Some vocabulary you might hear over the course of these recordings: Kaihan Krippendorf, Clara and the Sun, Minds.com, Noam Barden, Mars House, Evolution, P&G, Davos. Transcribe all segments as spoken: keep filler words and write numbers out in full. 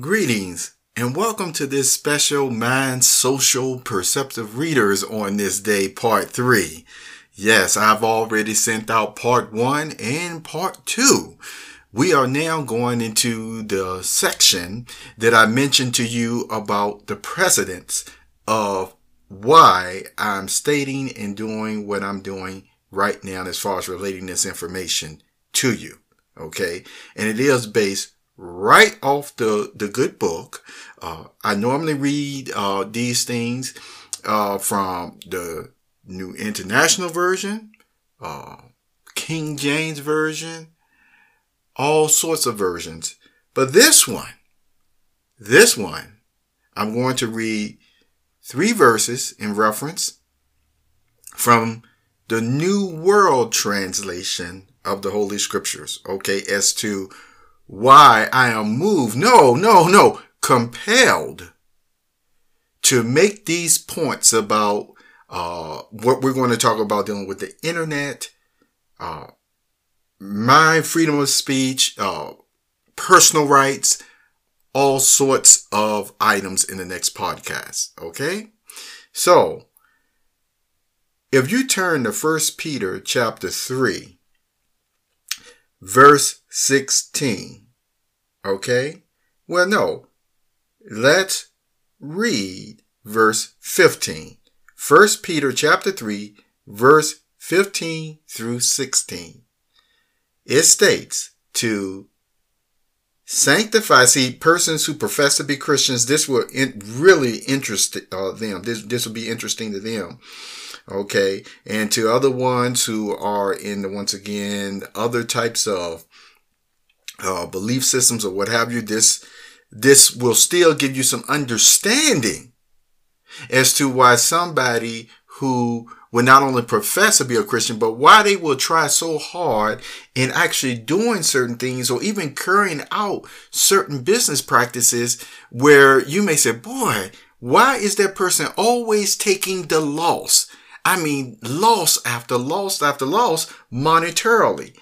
Greetings and welcome to this special Mind Social Perceptive Readers on this day, part three. Yes, I've already sent out part one and part two. We are now going into the section that I mentioned to you about the precedence of why I'm stating and doing what I'm doing right now as far as relating this information to you. Okay. And it is based right off the, the good book. Uh, I normally read, uh, these things, uh, from the New International Version, uh, King James Version, all sorts of versions. But this one, this one, I'm going to read three verses in reference from the New World Translation of the Holy Scriptures. Okay. As to why I am moved, no, no, no, compelled to make these points about uh what we're going to talk about dealing with the internet, uh my freedom of speech, uh personal rights, all sorts of items in the next podcast. Okay? So, if you turn to First Peter chapter three, verse sixteen. Okay? Well, no. Let's read verse fifteen. First Peter chapter three, verse fifteen through sixteen. It states to sanctify, see, persons who profess to be Christians, this will in, really interest uh, them. This, this will be interesting to them. Okay. And to other ones who are in the, once again, other types of uh, belief systems or what have you, this, this will still give you some understanding as to why somebody who will not only profess to be a Christian, but why they will try so hard in actually doing certain things or even carrying out certain business practices where you may say, boy, why is that person always taking the loss? I mean, loss after loss after loss monetarily.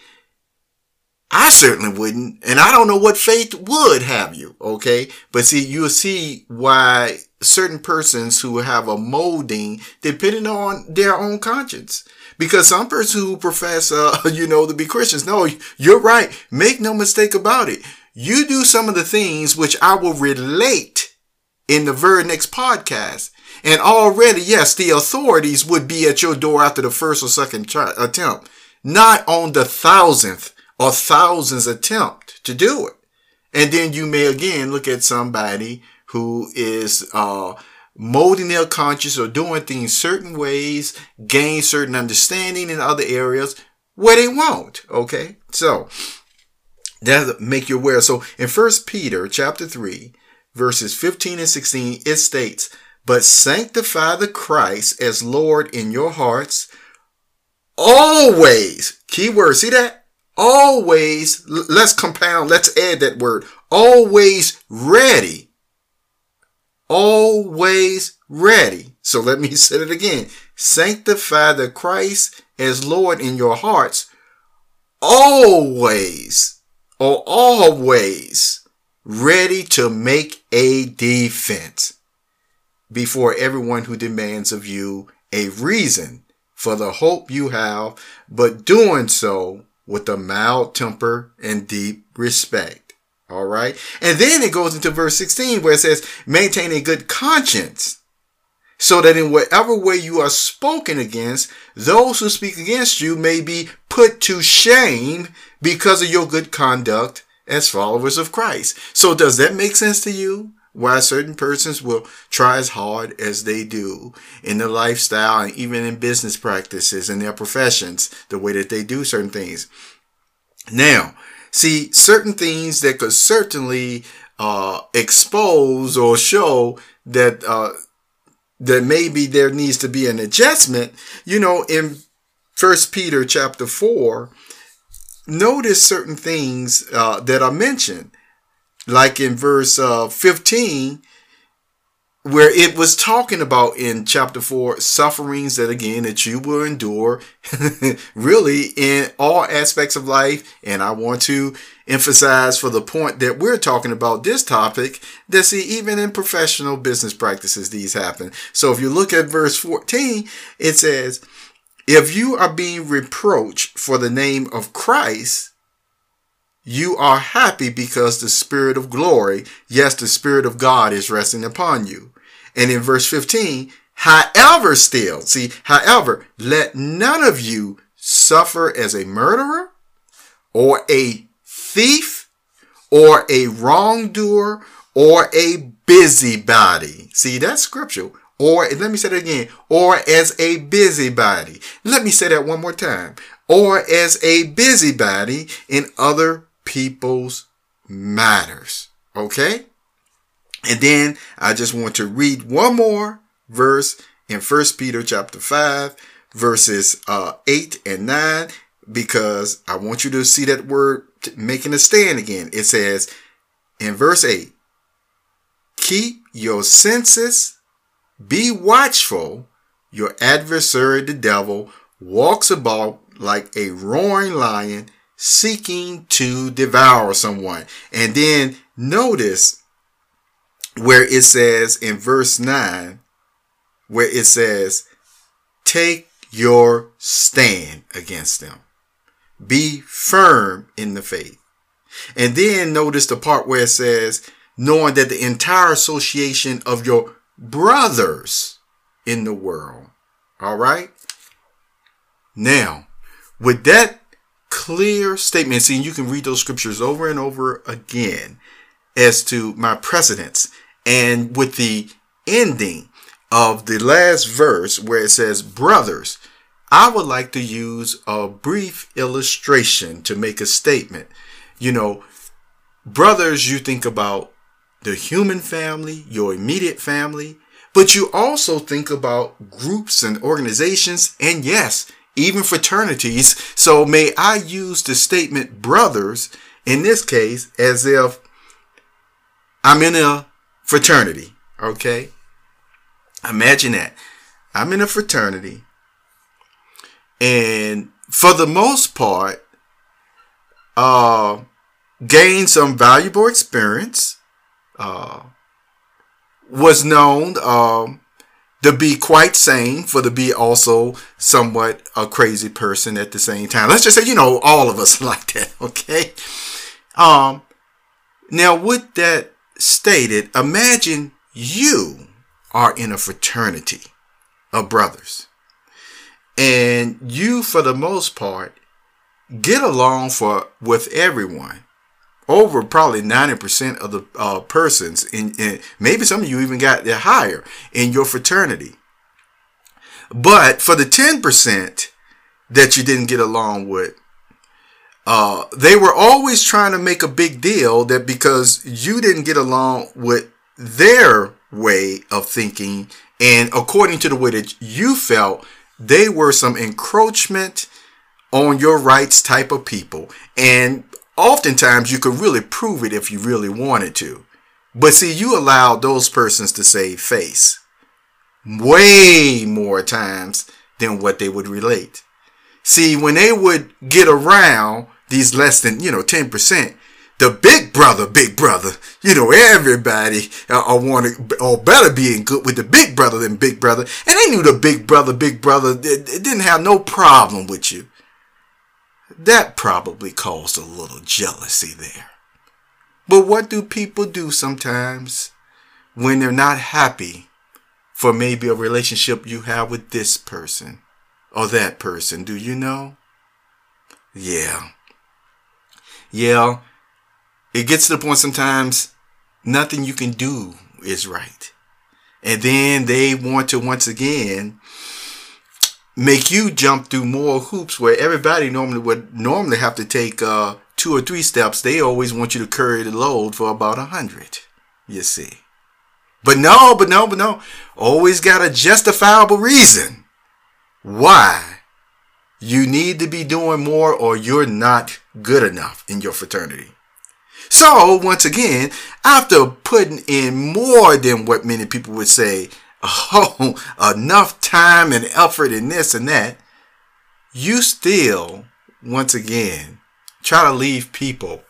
I certainly wouldn't. And I don't know what faith would have you. Okay. But see, you'll see why certain persons who have a molding depending on their own conscience. Because some persons who profess, uh, you know, to be Christians. No, you're right. Make no mistake about it. You do some of the things which I will relate in the very next podcast. And already, yes, the authorities would be at your door after the first or second try- attempt, not on the thousandth or thousands attempt to do it. And then you may again look at somebody who is uh molding their conscience or doing things certain ways, gain certain understanding in other areas where they won't. Okay. So that'll make you aware. So in First Peter chapter three, verses fifteen and sixteen, it states, but sanctify the Christ as Lord in your hearts, always, key word, see that? Always, let's compound, let's add that word, always ready. Always ready. So let me say it again. Sanctify the Christ as Lord in your hearts, always, or always, ready to make a defense before everyone who demands of you a reason for the hope you have, but doing so with a mild temper and deep respect. All right. And then it goes into verse sixteen where it says, maintain a good conscience so that in whatever way you are spoken against, those who speak against you may be put to shame because of your good conduct as followers of Christ. So does that make sense to you? Why certain persons will try as hard as they do in their lifestyle and even in business practices and their professions, the way that they do certain things. Now, see, certain things that could certainly uh expose or show that uh that maybe there needs to be an adjustment, you know, in First Peter chapter four. Notice certain things uh, that are mentioned, like in verse uh, fifteen, where it was talking about in chapter four, sufferings that again, that you will endure really in all aspects of life. And I want to emphasize for the point that we're talking about this topic, that see, even in professional business practices, these happen. So if you look at verse fourteen, it says, if you are being reproached for the name of Christ, you are happy because the Spirit of glory, yes, the Spirit of God is resting upon you. And in verse fifteen, however still, see, however, let none of you suffer as a murderer or a thief or a wrongdoer or a busybody. See, that's scriptural. Or, let me say that again, or as a busybody. Let me say that one more time. Or as a busybody in other people's matters. Okay? And then I just want to read one more verse in First Peter chapter five, verses uh, eight and nine, because I want you to see that word making a stand again. It says in verse eight, keep your senses. Be watchful, your adversary the devil walks about like a roaring lion seeking to devour someone. And then notice where it says in verse nine, where it says, take your stand against them. Be firm in the faith. And then notice the part where it says, knowing that the entire association of your brothers in the world. All right. Now, with that clear statement, see, you can read those scriptures over and over again as to my precedence. And with the ending of the last verse where it says brothers, I would like to use a brief illustration to make a statement. You know, brothers, you think about the human family, your immediate family, but you also think about groups and organizations, and yes, even fraternities. So may I use the statement brothers in this case as if I'm in a fraternity, okay? Imagine that. I'm in a fraternity, and for the most part, uh, gain some valuable experience. Uh, was known um, to be quite sane, for to be also somewhat a crazy person at the same time. Let's just say, you know, all of us like that, okay? Um, now, with that stated, imagine you are in a fraternity of brothers, and you, for the most part, get along for with everyone. Over probably ninety percent of the uh, persons, in, in maybe some of you even got there higher in your fraternity. But for the ten percent that you didn't get along with, uh, they were always trying to make a big deal that because you didn't get along with their way of thinking and according to the way that you felt, they were some encroachment on your rights type of people. And oftentimes, you could really prove it if you really wanted to. But see, you allowed those persons to save face way more times than what they would relate. See, when they would get around these less than, you know, ten percent, the big brother, big brother, you know, everybody uh, want to or better be in good with the big brother than big brother. And they knew the big brother, big brother, it, it didn't have no problem with you. That probably caused a little jealousy there. But what do people do sometimes when they're not happy for maybe a relationship you have with this person or that person? Do you know? Yeah. Yeah. It gets to the point sometimes nothing you can do is right. And then they want to once again make you jump through more hoops where everybody normally would normally have to take uh, two or three steps. They always want you to carry the load for about a hundred, you see. But no, but no, but no. Always got a justifiable reason why you need to be doing more or you're not good enough in your fraternity. So once again, after putting in more than what many people would say, oh, enough time and effort and this and that, you still, once again, try to leave people,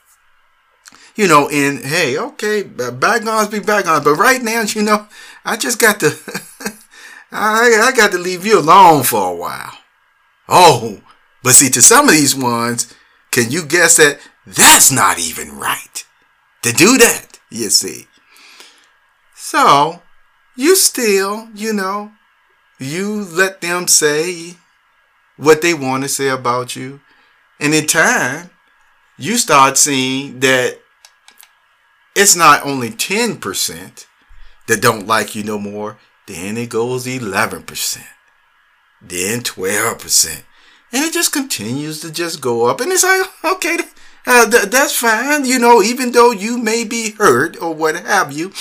you know, in, hey, okay, bygones be bygones, but right now, you know, I just got to, I, I got to leave you alone for a while. Oh, but see, to some of these ones, can you guess that that's not even right to do that, you see? So, you still, you know, you let them say what they want to say about you. And in time, you start seeing that it's not only ten percent that don't like you no more. Then it goes eleven percent. Then twelve percent. And it just continues to just go up. And it's like, okay, uh, th- that's fine. You know, even though you may be hurt or what have you,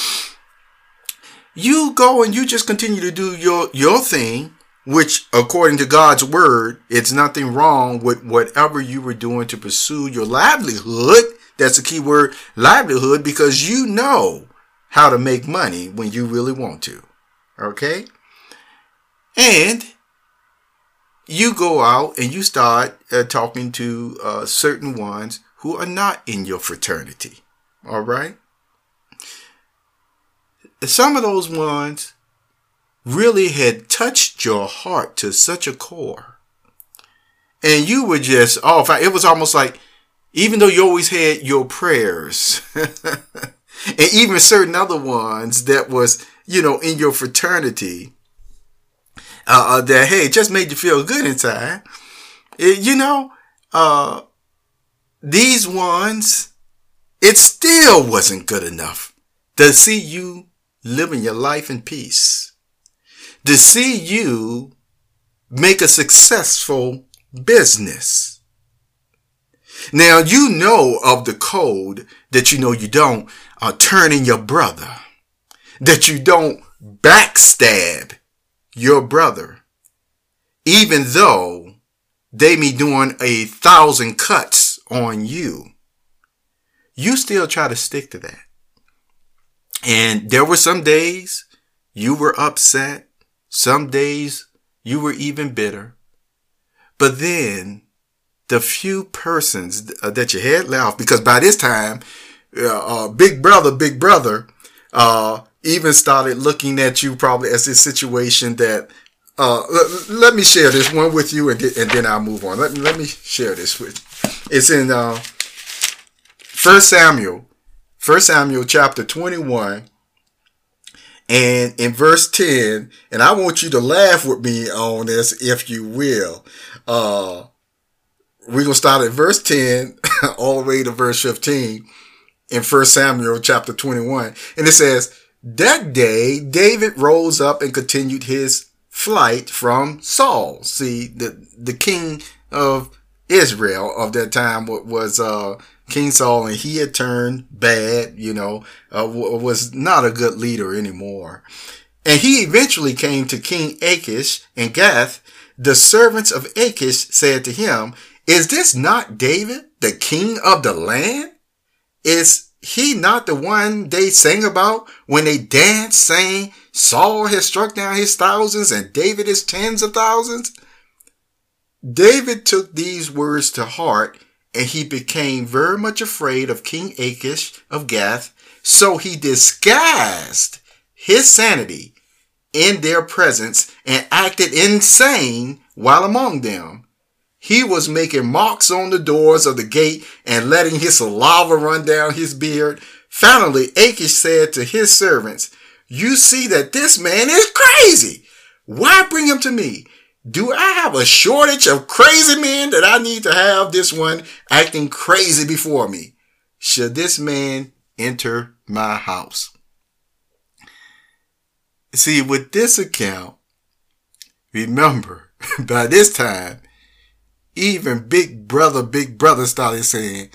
you go and you just continue to do your, your thing, which according to God's word, it's nothing wrong with whatever you were doing to pursue your livelihood. That's the key word, livelihood, because you know how to make money when you really want to. Okay? And you go out and you start uh, talking to uh, certain ones who are not in your fraternity. All right? Some of those ones really had touched your heart to such a core. And you were just off. It was almost like, even though you always had your prayers, and even certain other ones that was, you know, in your fraternity, uh, that, hey, just made you feel good inside. It, you know, uh, these ones, it still wasn't good enough to see you living your life in peace, to see you make a successful business. Now, you know of the code that you know you don't uh, turn in your brother, that you don't backstab your brother, even though they be doing a thousand cuts on you. You still try to stick to that. And there were some days you were upset. Some days you were even bitter. But then the few persons that you had left, because by this time, uh, uh, big brother, big brother, uh, even started looking at you probably as this situation that, uh, let, let me share this one with you, and, th- and then I'll move on. Let me, let me share this with you. It's in, uh, First Samuel. First Samuel chapter twenty-one and in verse ten, and I want you to laugh with me on this if you will. Uh, we're going to start at verse ten all the way to verse fifteen in First Samuel chapter twenty-one. And it says, that day David rose up and continued his flight from Saul. See, the, the king of Israel of that time was, uh, King Saul, and he had turned bad, you know, uh, w- was not a good leader anymore. And he eventually came to King Achish in Gath. The servants of Achish said to him, is this not David, the king of the land? Is he not the one they sang about when they danced, saying, Saul has struck down his thousands and David his tens of thousands? David took these words to heart, and he became very much afraid of King Achish of Gath. So he disguised his sanity in their presence and acted insane while among them. He was making marks on the doors of the gate and letting his saliva run down his beard. Finally, Achish said to his servants, you see that this man is crazy. Why bring him to me? Do I have a shortage of crazy men that I need to have this one acting crazy before me? Should this man enter my house? See, with this account, remember, by this time, even big brother, big brother started saying,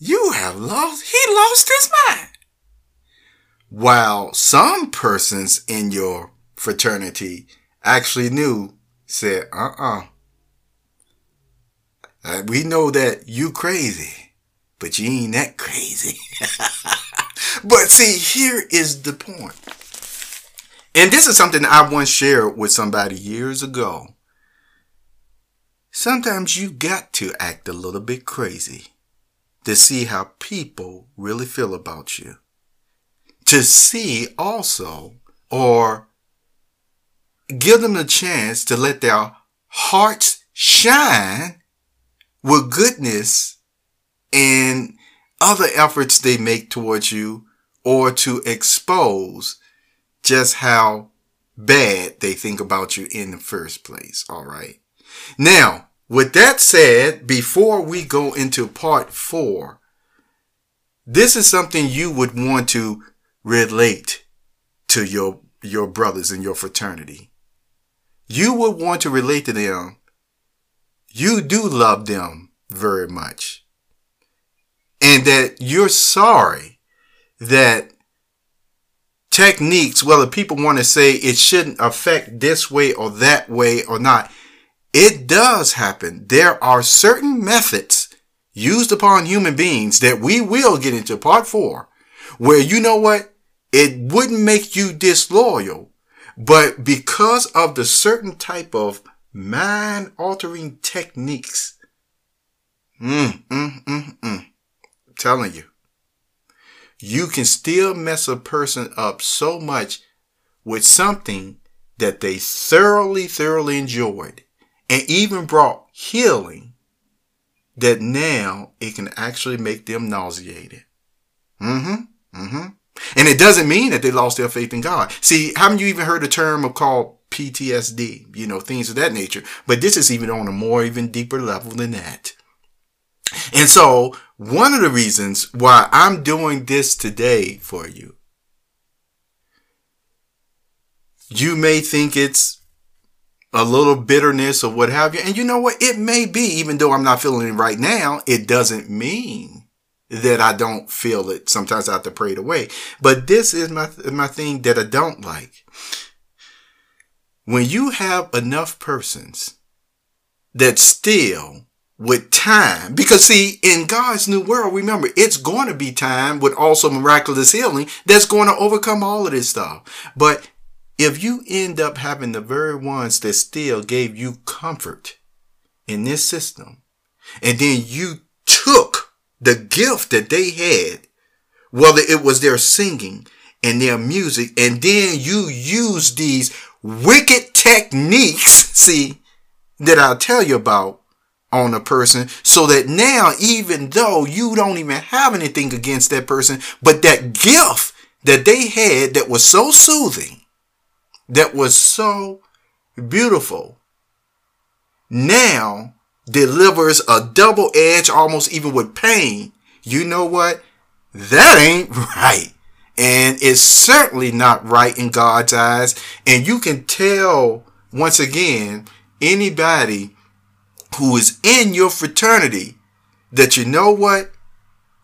you have lost, he lost his mind. While some persons in your fraternity actually knew, said, uh-uh. We know that you crazy, but you ain't that crazy. But see, here is the point. And this is something I once shared with somebody years ago. Sometimes you got to act a little bit crazy to see how people really feel about you. To see also, or give them the chance to let their hearts shine with goodness and other efforts they make towards you, or to expose just how bad they think about you in the first place. All right. Now, with that said, before we go into part four, this is something you would want to relate to your, your brothers in your fraternity. You would want to relate to them. You do love them very much, and that you're sorry that techniques, whether people want to say it shouldn't affect this way or that way or not, it does happen. There are certain methods used upon human beings that we will get into part four, where, you know what, it wouldn't make you disloyal, but because of the certain type of mind altering techniques, mm, mm, mm, mm, I'm telling you, you can still mess a person up so much with something that they thoroughly, thoroughly enjoyed and even brought healing, that now it can actually make them nauseated. Mm-hmm. Mm-hmm. And it doesn't mean that they lost their faith in God. See, haven't you even heard a term called P T S D? You know, things of that nature. But this is even on a more, even deeper level than that. And so one of the reasons why I'm doing this today for you, you may think it's a little bitterness or what have you. And you know what? It may be, even though I'm not feeling it right now, it doesn't mean that I don't feel it. Sometimes I have to pray it away. But this is my, my thing that I don't like. When you have enough persons that still, with time, because see, in God's new world, remember, it's going to be time with also miraculous healing that's going to overcome all of this stuff. But if you end up having the very ones that still gave you comfort in this system, and then you took the gift that they had, whether it was their singing and their music, and then you use these wicked techniques, see, that I'll tell you about, on a person, so that now, even though you don't even have anything against that person, but that gift that they had that was so soothing, that was so beautiful, now delivers a double edge, almost even with pain. You know what? That ain't right. And it's certainly not right in God's eyes. And you can tell, once again, anybody who is in your fraternity that, you know what,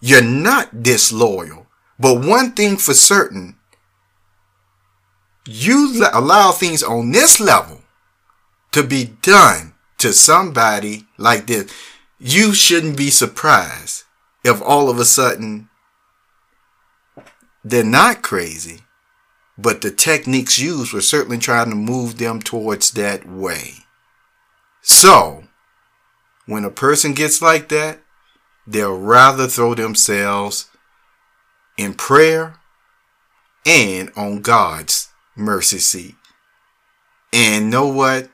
you're not disloyal. But one thing for certain, you allow things on this level to be done to somebody like this, you shouldn't be surprised if all of a sudden they're not crazy, but the techniques used were certainly trying to move them towards that way. So when a person gets like that, they'll rather throw themselves in prayer and on God's mercy seat. And know what?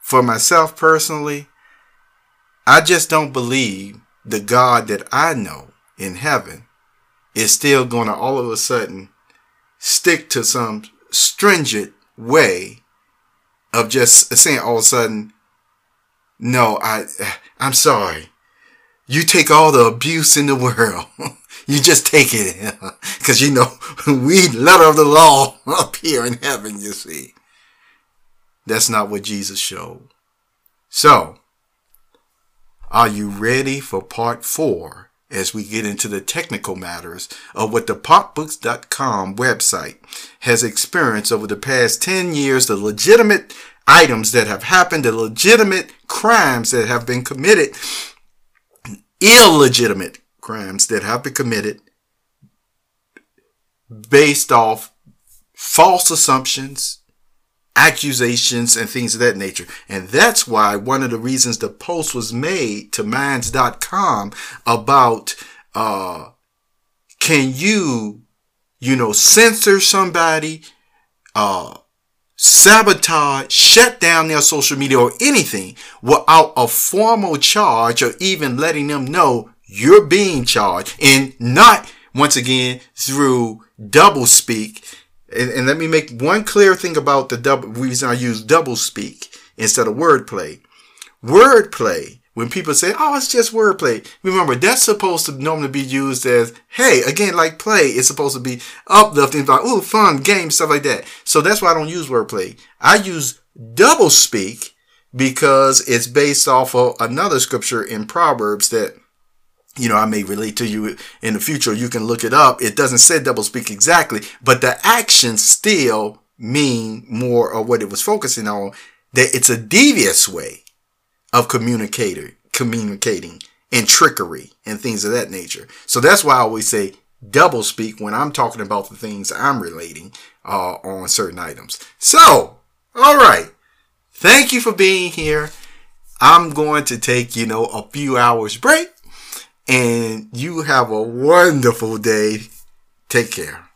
For myself personally, I just don't believe the God that I know in heaven is still going to all of a sudden stick to some stringent way of just saying all of a sudden, no, I, I'm sorry. You take all the abuse in the world. You just take it. Because, you know, we letter of the law up here in heaven, you see. That's not what Jesus showed. So, are you ready for part four as we get into the technical matters of what the pop books dot com website has experienced over the past ten years, the legitimate items that have happened, the legitimate crimes that have been committed, illegitimate crimes that have been committed based off false assumptions, accusations, and things of that nature. And that's why one of the reasons the post was made to Minds dot com about, uh, can you, you know, censor somebody, uh, sabotage, shut down their social media or anything without a formal charge or even letting them know you're being charged, and not, once again, through doublespeak. And, and let me make one clear thing about the double reason I use doublespeak instead of wordplay. Wordplay, when people say, oh, it's just wordplay, remember, that's supposed to normally be used as, hey, again, like play, it's supposed to be uplifting, like, ooh, fun, game, stuff like that. So that's why I don't use wordplay. I use doublespeak because it's based off of another scripture in Proverbs that, you know, I may relate to you in the future. You can look it up. It doesn't say doublespeak exactly, but the actions still mean more of what it was focusing on, that it's a devious way of communicator, communicating and trickery and things of that nature. So that's why I always say doublespeak when I'm talking about the things I'm relating uh, on certain items. So, all right. Thank you for being here. I'm going to take, you know, a few hours break. And you have a wonderful day. Take care.